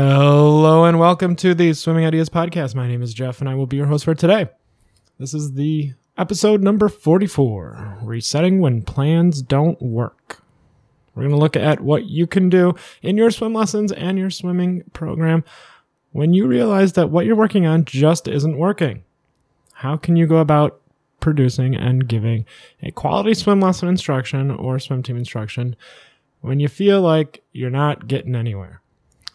Hello and welcome to the Swimming Ideas Podcast. My name is Jeff and I will be your host for today. This is the episode number 44, Resetting When Plans Don't Work. We're going to look at what you can do in your swim lessons and your swimming program when you realize that what you're working on just isn't working. How can you go about producing and giving a quality swim lesson instruction or swim team instruction when you feel like you're not getting anywhere?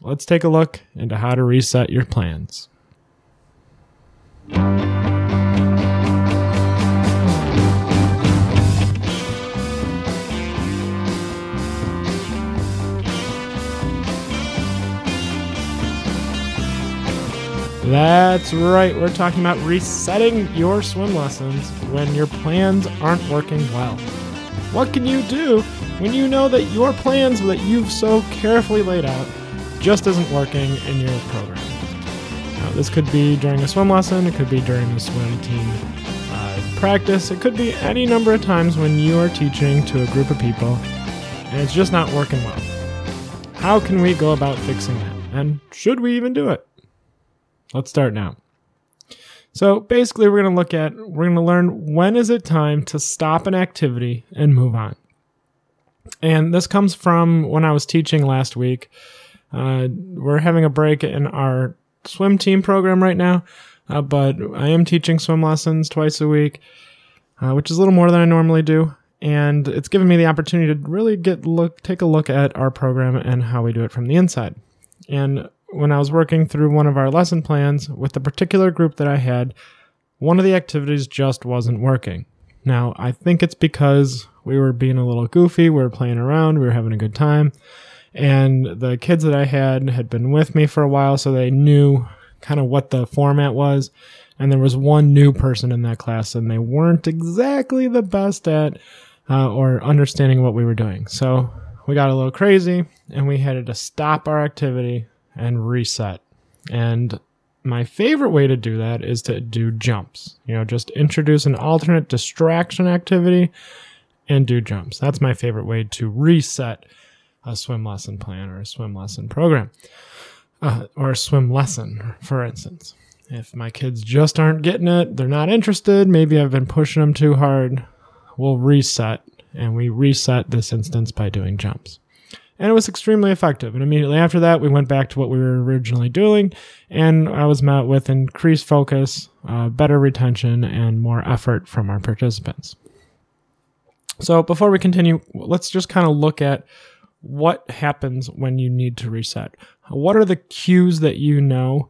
Let's take a look into how to reset your plans. That's right, we're talking about resetting your swim lessons when your plans aren't working well. What can you do when you know that your plans that you've so carefully laid out just isn't working in your program? Now, this could be during a swim lesson, it could be during a swim team practice, it could be any number of times when you are teaching to a group of people and it's just not working well. How can we go about fixing that? And should we even do it? Let's start now. So basically we're going to learn when is it time to stop an activity and move on. And this comes from when I was teaching last week. We're having a break in our swim team program right now, but I am teaching swim lessons twice a week, which is a little more than I normally do. And it's given me the opportunity to really take a look at our program and how we do it from the inside. And when I was working through one of our lesson plans with the particular group that I had, one of the activities just wasn't working. Now, I think it's because we were being a little goofy, we were playing around, we were having a good time. And the kids that I had been with me for a while, so they knew kind of what the format was. And there was one new person in that class, and they weren't exactly the best at or understanding what we were doing. So we got a little crazy, and we had to stop our activity and reset. And my favorite way to do that is to do jumps. You know, just introduce an alternate distraction activity and do jumps. That's my favorite way to reset a swim lesson plan or a swim lesson program, or a swim lesson, for instance. If my kids just aren't getting it, they're not interested, maybe I've been pushing them too hard, we'll reset, and we reset this instance by doing jumps. And it was extremely effective. And immediately after that, we went back to what we were originally doing, and I was met with increased focus, better retention, and more effort from our participants. So before we continue, let's just kind of look at what happens when you need to reset. What are the cues that you know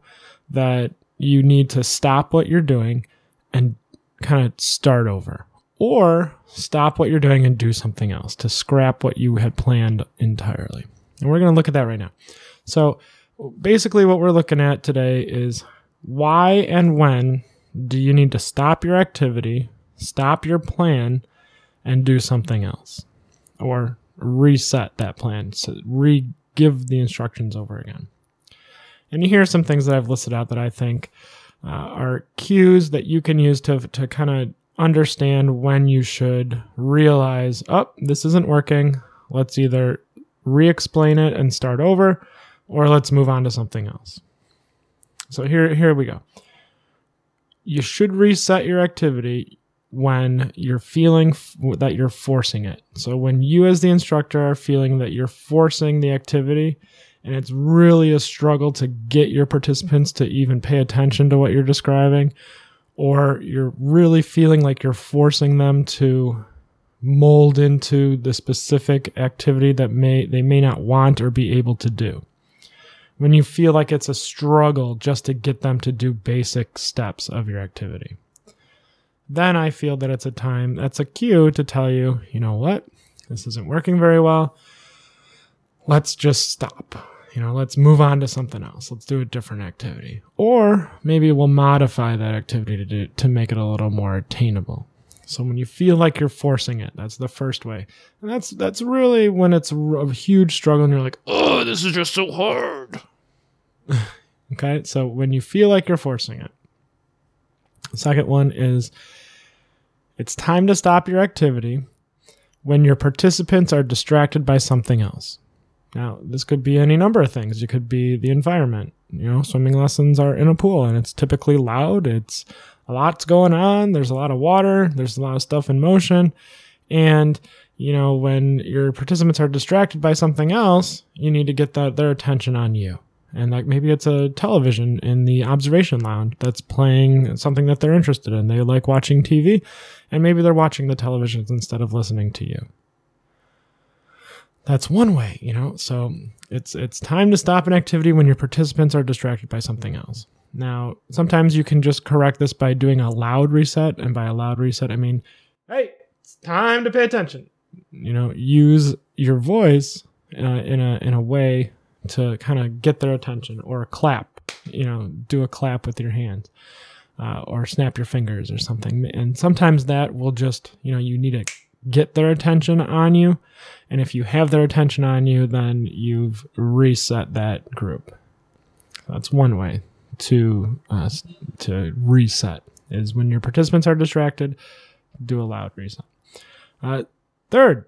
that you need to stop what you're doing and kind of start over? Or stop what you're doing and do something else, to scrap what you had planned entirely. And we're going to look at that right now. So basically what we're looking at today is why and when do you need to stop your activity, stop your plan, and do something else? Or reset that plan, so re-give the instructions over again. And here are some things that I've listed out that I think are cues that you can use to kind of understand when you should realize, oh, this isn't working. Let's either re-explain it and start over, or let's move on to something else. So here we go. You should reset your activity when you're feeling that you're forcing it. So when you as the instructor are feeling that you're forcing the activity and it's really a struggle to get your participants to even pay attention to what you're describing, or you're really feeling like you're forcing them to mold into the specific activity that they may not want or be able to do. When you feel like it's a struggle just to get them to do basic steps of your activity, then I feel that it's a time, that's a cue to tell you, you know what, this isn't working very well. Let's just stop. You know, let's move on to something else. Let's do a different activity. Or maybe we'll modify that activity to make it a little more attainable. So when you feel like you're forcing it, that's the first way. And that's really when it's a huge struggle and you're like, oh, this is just so hard. Okay, so when you feel like you're forcing it. The second one is it's time to stop your activity when your participants are distracted by something else. Now, this could be any number of things. It could be the environment. You know, swimming lessons are in a pool, and it's typically loud. It's a lot's going on. There's a lot of water. There's a lot of stuff in motion. And, you know, when your participants are distracted by something else, you need to get their attention on you. And like maybe it's a television in the observation lounge that's playing something that they're interested in. They like watching TV, and maybe they're watching the televisions instead of listening to you. That's one way, you know. So it's time to stop an activity when your participants are distracted by something else. Now, sometimes you can just correct this by doing a loud reset. And by a loud reset, I mean, hey, it's time to pay attention. You know, use your voice in a way to kind of get their attention, or a clap, you know, do a clap with your hands, or snap your fingers or something. And sometimes that will just, you know, you need to get their attention on you. And if you have their attention on you, then you've reset that group. That's one way to reset, is when your participants are distracted, do a loud reset. Third,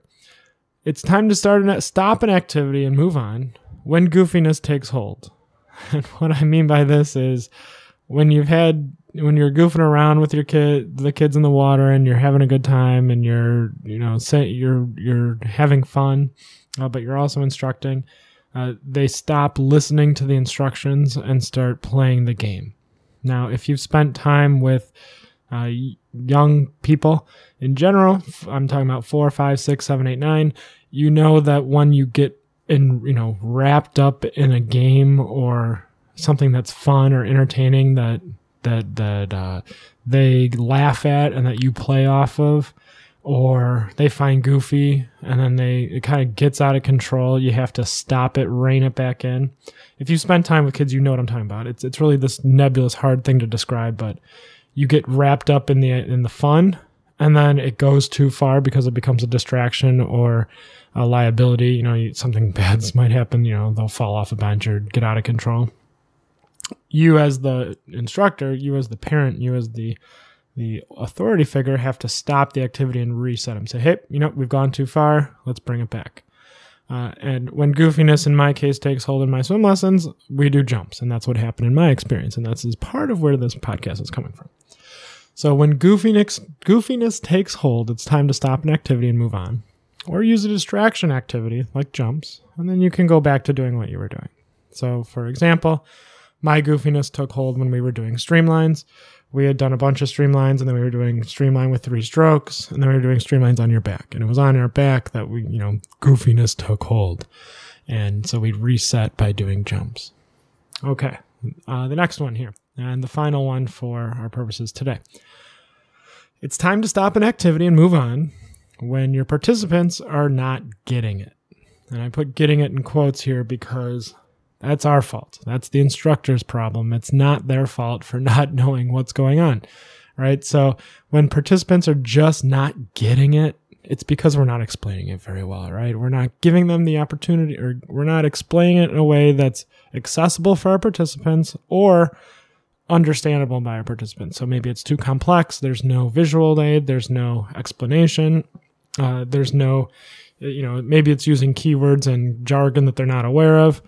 it's time to stop an activity and move on when goofiness takes hold. And what I mean by this is when you're goofing around with your the kids in the water, and you're having a good time, and you're having fun, but you're also instructing, they stop listening to the instructions and start playing the game. Now, if you've spent time with young people in general, I'm talking about 4, 5, 6, 7, 8, 9, you know that when you get wrapped up in a game or something that's fun or entertaining that they laugh at and that you play off of, or they find goofy and then it kind of gets out of control, you have to stop it, rein it back in. If you spend time with kids, you know what I'm talking about. It's really this nebulous, hard thing to describe, but you get wrapped up in the fun, and then it goes too far because it becomes a distraction or a liability. You know, something bad might happen. You know, they'll fall off a bench or get out of control. You as the instructor, you as the parent, you as the authority figure have to stop the activity and reset them. Say, hey, you know, we've gone too far. Let's bring it back. And when goofiness, in my case, takes hold in my swim lessons, we do jumps. And that's what happened in my experience. And that's part of where this podcast is coming from. So when goofiness takes hold, it's time to stop an activity and move on, or use a distraction activity like jumps, and then you can go back to doing what you were doing. So, for example, my goofiness took hold when we were doing streamlines. We had done a bunch of streamlines, and then we were doing streamline with 3 strokes, and then we were doing streamlines on your back. And it was on our back that we, you know, goofiness took hold. And so we reset by doing jumps. Okay, the next one here, and the final one for our purposes today. It's time to stop an activity and move on when your participants are not getting it. And I put getting it in quotes here because that's our fault. That's the instructor's problem. It's not their fault for not knowing what's going on, right? So when participants are just not getting it, it's because we're not explaining it very well, right? We're not giving them the opportunity, or we're not explaining it in a way that's accessible for our participants or understandable by our participants. So maybe it's too complex. There's no visual aid. There's no explanation. There's no, you know, maybe it's using keywords and jargon that they're not aware of.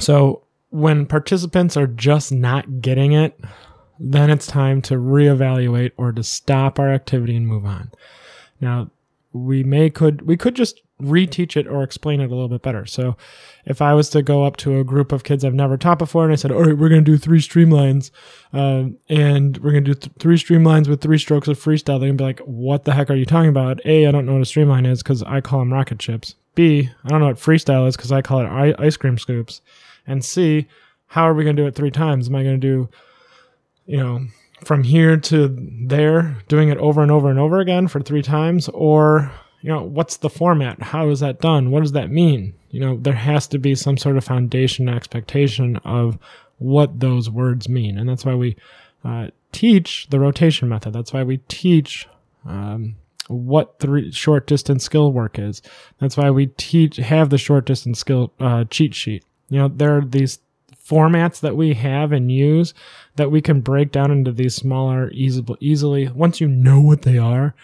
So when participants are just not getting it, then it's time to reevaluate or to stop our activity and move on. Now, we could just reteach it or explain it a little bit better. So if I was to go up to a group of kids I've never taught before and I said, all right, we're going to do 3 streamlines, and we're going to do 3 streamlines with 3 strokes of freestyle, they're going to be like, what the heck are you talking about? A, I don't know what a streamline is because I call them rocket ships. B, I don't know what freestyle is because I call it ice cream scoops. And C, how are we going to do it 3 times? Am I going to do, you know, from here to there, doing it over and over and over again for 3 times? Or, you know, what's the format? How is that done? What does that mean? You know, there has to be some sort of foundation expectation of what those words mean. And that's why we teach the rotation method. That's why we teach what 3 short distance skill work is. That's why we have the short distance skill cheat sheet. You know, there are these formats that we have and use that we can break down into these smaller, easily, once you know what they are,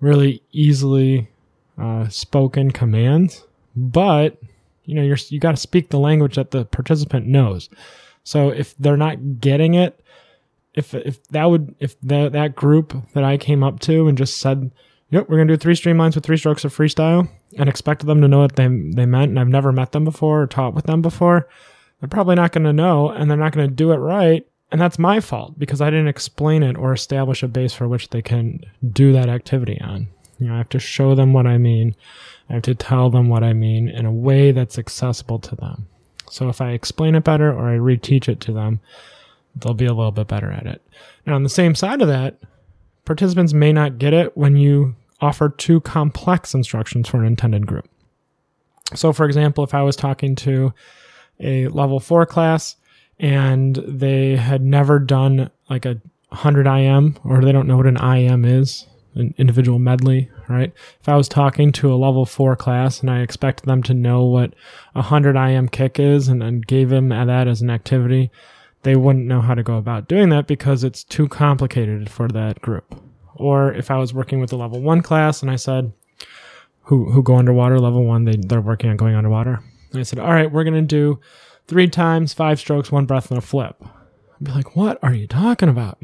really easily spoken commands but you got to speak the language that the participant knows. So if they're not getting it, if that group that I came up to and just said, "Yep, we're gonna do 3 streamlines with 3 strokes of freestyle," and expected them to know what they meant, and I've never met them before or taught with them before, they're probably not gonna know, and they're not gonna do it right, and that's my fault because I didn't explain it or establish a base for which they can do that activity on. I have to show them what I mean. I have to tell them what I mean in a way that's accessible to them. So if I explain it better or I reteach it to them, they'll be a little bit better at it. Now, on the same side of that, participants may not get it when you offer too complex instructions for an intended group. So, for example, if I was talking to a level 4 class and they had never done like 100 IM, or they don't know what an IM is, an individual medley, right? If I was talking to a level 4 class and I expected them to know what 100 IM kick is and gave them that as an activity, they wouldn't know how to go about doing that because it's too complicated for that group. Or if I was working with a level 1 class and I said, who go underwater, level 1, they're working on going underwater. And I said, all right, we're going to do 3 times, 5 strokes, 1 breath, and a flip. I'd be like, what are you talking about?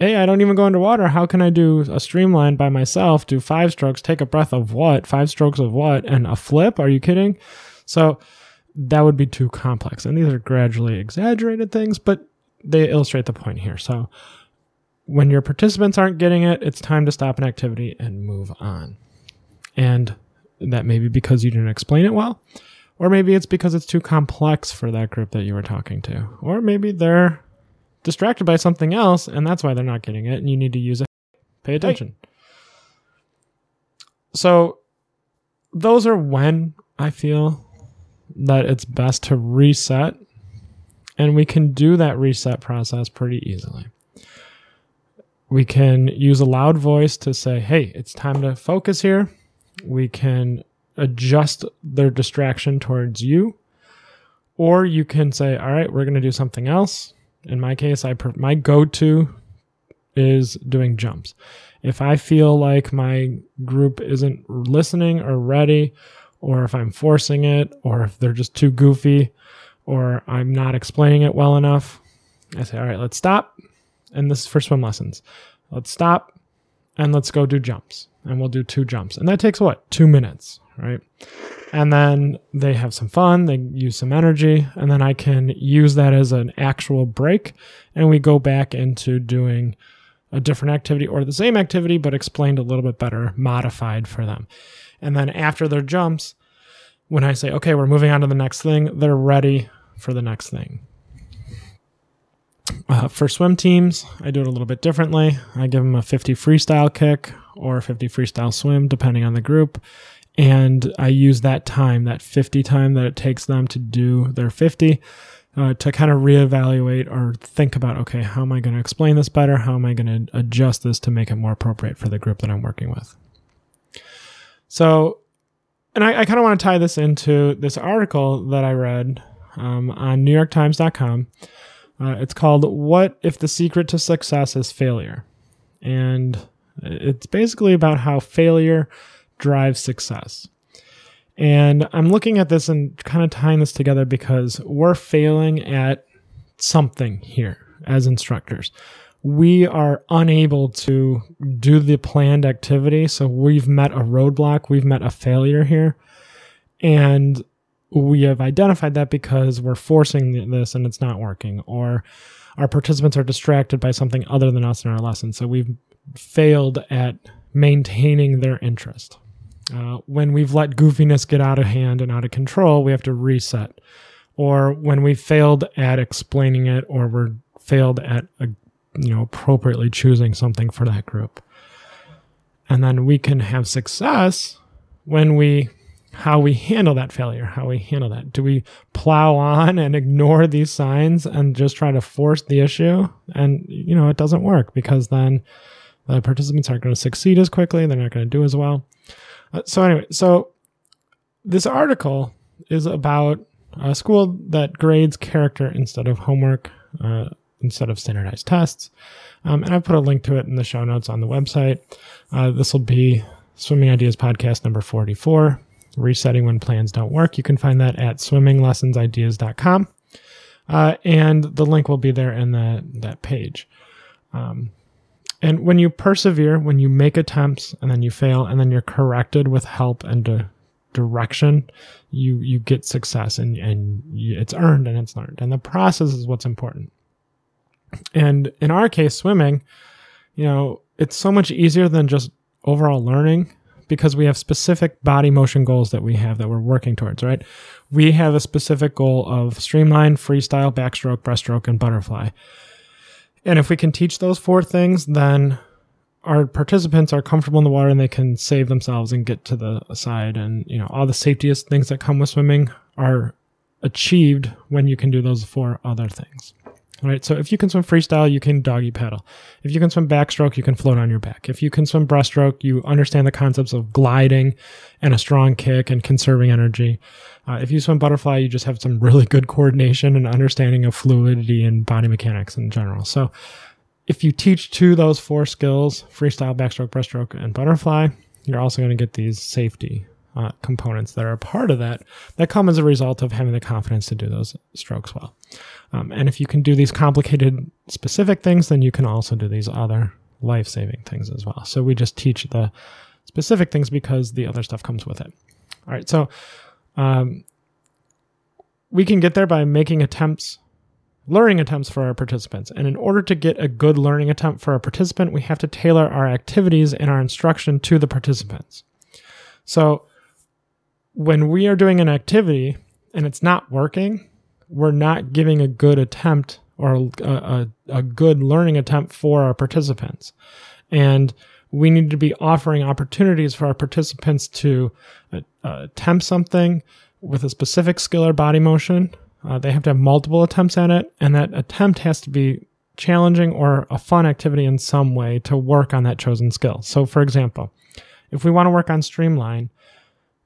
Hey, I don't even go underwater. How can I do a streamline by myself, do 5 strokes, take a breath of what, 5 strokes of what, and a flip? Are you kidding? So that would be too complex. And these are gradually exaggerated things, but they illustrate the point here. So when your participants aren't getting it, it's time to stop an activity and move on. And that may be because you didn't explain it well, or maybe it's because it's too complex for that group that you were talking to, or maybe they're distracted by something else, and that's why they're not getting it, and you need to use it. Pay attention. So those are when I feel that it's best to reset, and we can do that reset process pretty easily. We can use a loud voice to say, hey, it's time to focus here. We can adjust their distraction towards you, or you can say, all right, we're going to do something else. In my case, my go-to is doing jumps. If I feel like my group isn't listening or ready, or if I'm forcing it, or if they're just too goofy, or I'm not explaining it well enough, I say, all right, let's stop. And this is for swim lessons. Let's stop and let's go do jumps. And we'll do 2 jumps. And that takes, 2 minutes, right? And then they have some fun, they use some energy, and then I can use that as an actual break, and we go back into doing a different activity or the same activity, but explained a little bit better, modified for them. And then after their jumps, when I say, okay, we're moving on to the next thing, they're ready for the next thing. For swim teams, I do it a little bit differently. I give them a 50 freestyle kick or 50 freestyle swim, depending on the group. And I use that time, that 50 time that it takes them to do their 50, to kind of reevaluate or think about, okay, how am I going to explain this better? How am I going to adjust this to make it more appropriate for the group that I'm working with? So, and I kind of want to tie this into this article that I read on NewYorkTimes.com. It's called, What If the Secret to Success is Failure? And it's basically about how failure drives success. And I'm looking at this and kind of tying this together because we're failing at something here as instructors. We are unable to do the planned activity. So we've met a roadblock. We've met a failure here. And we have identified that because we're forcing this and it's not working, or our participants are distracted by something other than us in our lesson. So we've failed at maintaining their interest. When we've let goofiness get out of hand and out of control, we have to reset. Or when we failed at explaining it, or we're failed at appropriately choosing something for that group. And then we can have success when how we handle that failure, how we handle that. Do we plow on and ignore these signs and just try to force the issue? And, it doesn't work because then the participants aren't going to succeed as quickly. They're not going to do as well. So this article is about a school that grades character instead of homework, instead of standardized tests. And I put a link to it in the show notes on the website. This will be Swimming Ideas Podcast number 44. Resetting When Plans Don't Work. You can find that at swimminglessonsideas.com. And the link will be there in that page. And when you persevere, when you make attempts and then you fail and then you're corrected with help and direction, you get success, and it's earned and it's learned. And the process is what's important. And in our case, swimming, it's so much easier than just overall learning, because we have specific body motion goals that we're working towards, right? We have a specific goal of streamline, freestyle, backstroke, breaststroke, and butterfly. And if we can teach those four things, then our participants are comfortable in the water and they can save themselves and get to the side. And, all the safetiest things that come with swimming are achieved when you can do those four other things. All right, so if you can swim freestyle, you can doggy paddle. If you can swim backstroke, you can float on your back. If you can swim breaststroke, you understand the concepts of gliding and a strong kick and conserving energy. If you swim butterfly, you just have some really good coordination and understanding of fluidity and body mechanics in general. So if you teach those four skills, freestyle, backstroke, breaststroke, and butterfly, you're also going to get these safety components that are a part of that come as a result of having the confidence to do those strokes well. And if you can do these complicated specific things, then you can also do these other life-saving things as well. So we just teach the specific things because the other stuff comes with it. All right, so we can get there by making learning attempts for our participants. And in order to get a good learning attempt for a participant, we have to tailor our activities and our instruction to the participants. So when we are doing an activity and it's not working, we're not giving a good attempt or a good learning attempt for our participants. And we need to be offering opportunities for our participants to attempt something with a specific skill or body motion. They have to have multiple attempts at it, and that attempt has to be challenging or a fun activity in some way to work on that chosen skill. So, for example, if we want to work on streamline,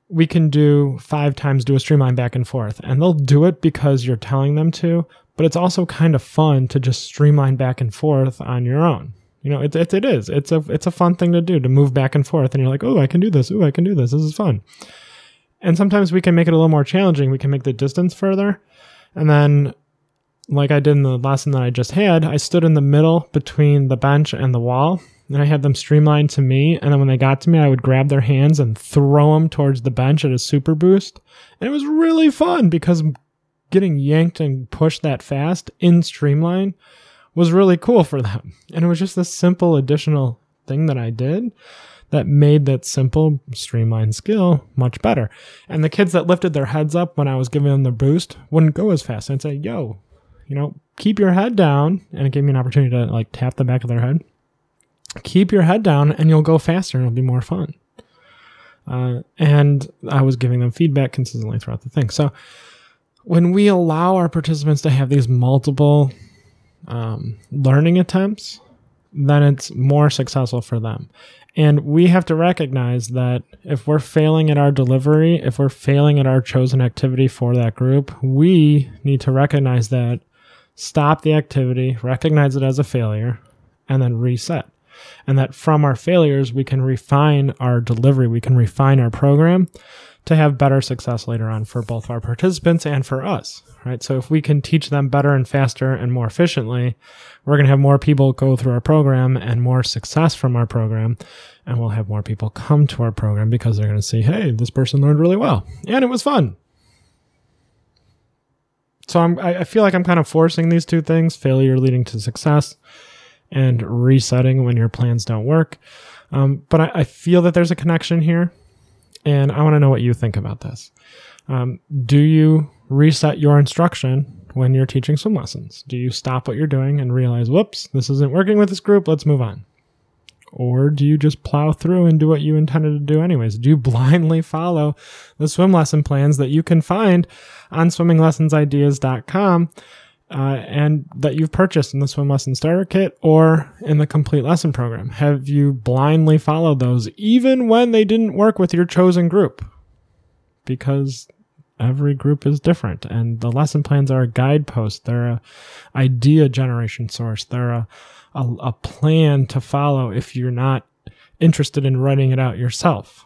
we can do 5 times, do a streamline back and forth. And they'll do it because you're telling them to, but it's also kind of fun to just streamline back and forth on your own. It is. It's a fun thing to do, to move back and forth. And you're like, oh, I can do this. Oh, I can do this. This is fun. And sometimes we can make it a little more challenging. We can make the distance further. And then, like I did in the lesson that I just had, I stood in the middle between the bench and the wall. And I had them streamline to me, and then when they got to me, I would grab their hands and throw them towards the bench at a super boost. And it was really fun, because getting yanked and pushed that fast in streamline was really cool for them. And it was just this simple additional thing that I did that made that simple streamline skill much better. And the kids that lifted their heads up when I was giving them the boost wouldn't go as fast. I'd say, yo, keep your head down. And it gave me an opportunity to tap the back of their head. Keep your head down and you'll go faster and it'll be more fun. And I was giving them feedback consistently throughout the thing. So when we allow our participants to have these multiple learning attempts, then it's more successful for them. And we have to recognize that if we're failing at our delivery, if we're failing at our chosen activity for that group, we need to recognize that, stop the activity, recognize it as a failure, and then reset. And that from our failures, we can refine our delivery, we can refine our program to have better success later on for both our participants and for us, right? So if we can teach them better and faster and more efficiently, we're going to have more people go through our program and more success from our program, and we'll have more people come to our program because they're going to see, hey, this person learned really well, and it was fun. So I feel like I'm kind of forcing these two things, failure leading to success, and resetting when your plans don't work. But I feel that there's a connection here, and I want to know what you think about this. Do you reset your instruction when you're teaching swim lessons? Do you stop what you're doing and realize, whoops, this isn't working with this group, let's move on? Or do you just plow through and do what you intended to do anyways? Do you blindly follow the swim lesson plans that you can find on swimminglessonsideas.com? And that you've purchased in the Swim Lesson Starter Kit or in the Complete Lesson Program? Have you blindly followed those even when they didn't work with your chosen group? Because every group is different, and the lesson plans are a guidepost. They're an idea generation source. They're a plan to follow if you're not interested in writing it out yourself.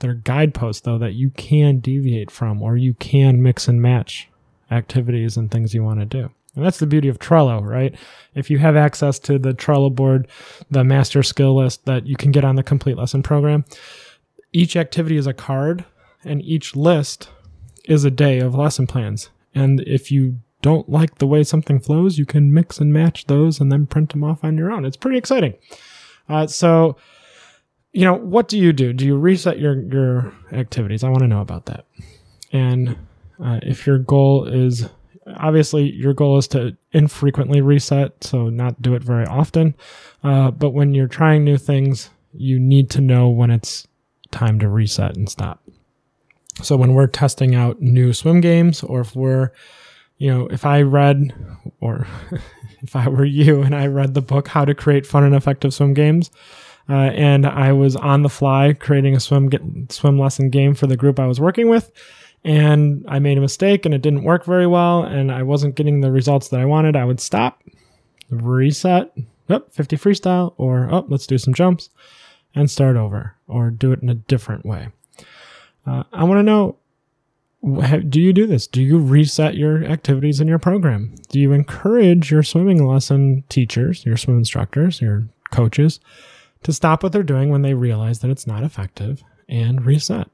They're guideposts, though, that you can deviate from, or you can mix and match activities and things you want to do. And that's the beauty of Trello, right? If you have access to the Trello board, the master skill list that you can get on the Complete Lesson Program, each activity is a card, and each list is a day of lesson plans. And if you don't like the way something flows, you can mix and match those and then print them off on your own. It's pretty exciting. So, you know, what do you do? Do you reset your activities? I want to know about that. And if your goal is, obviously your goal is to infrequently reset, so not do it very often. But when you're trying new things, you need to know when it's time to reset and stop. So when we're testing out new swim games, or if we're, you know, if I read, or if I were you and I read the book, How to Create Fun and Effective Swim Games, and I was on the fly creating a swim lesson game for the group I was working with, and I made a mistake and it didn't work very well, and I wasn't getting the results that I wanted, I would stop, reset, 50 freestyle, or let's do some jumps, and start over, or do it in a different way. I want to know, do you do this? Do you reset your activities in your program? Do you encourage your swimming lesson teachers, your swim instructors, your coaches, to stop what they're doing when they realize that it's not effective and reset?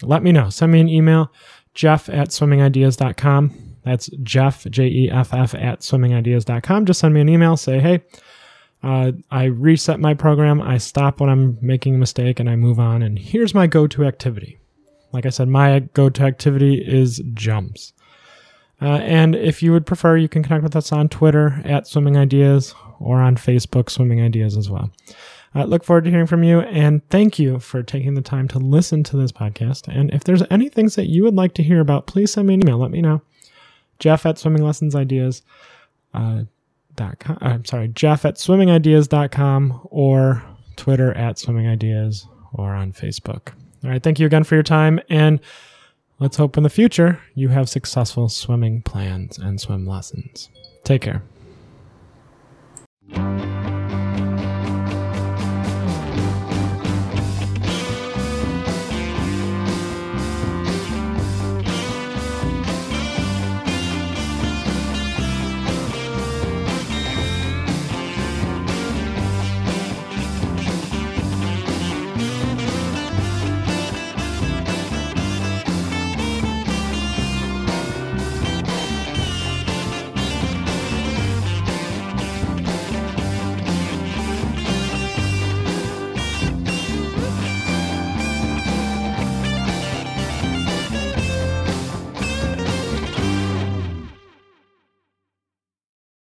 Let me know. Send me an email, jeff@swimmingideas.com. That's Jeff, Jeff, @swimmingideas.com. Just send me an email. Say, hey, I reset my program. I stop when I'm making a mistake and I move on. And here's my go-to activity. Like I said, my go-to activity is jumps. And if you would prefer, you can connect with us on Twitter @SwimmingIdeas, or on Facebook, Swimming Ideas as well. I look forward to hearing from you, and thank you for taking the time to listen to this podcast. And if there's any things that you would like to hear about, please send me an email. Let me know. Jeff at swimminglessonsideas.com. I'm sorry, Jeff at swimmingideas.com, or Twitter @SwimmingIdeas, or on Facebook. All right. Thank you again for your time. And let's hope in the future you have successful swimming plans and swim lessons. Take care.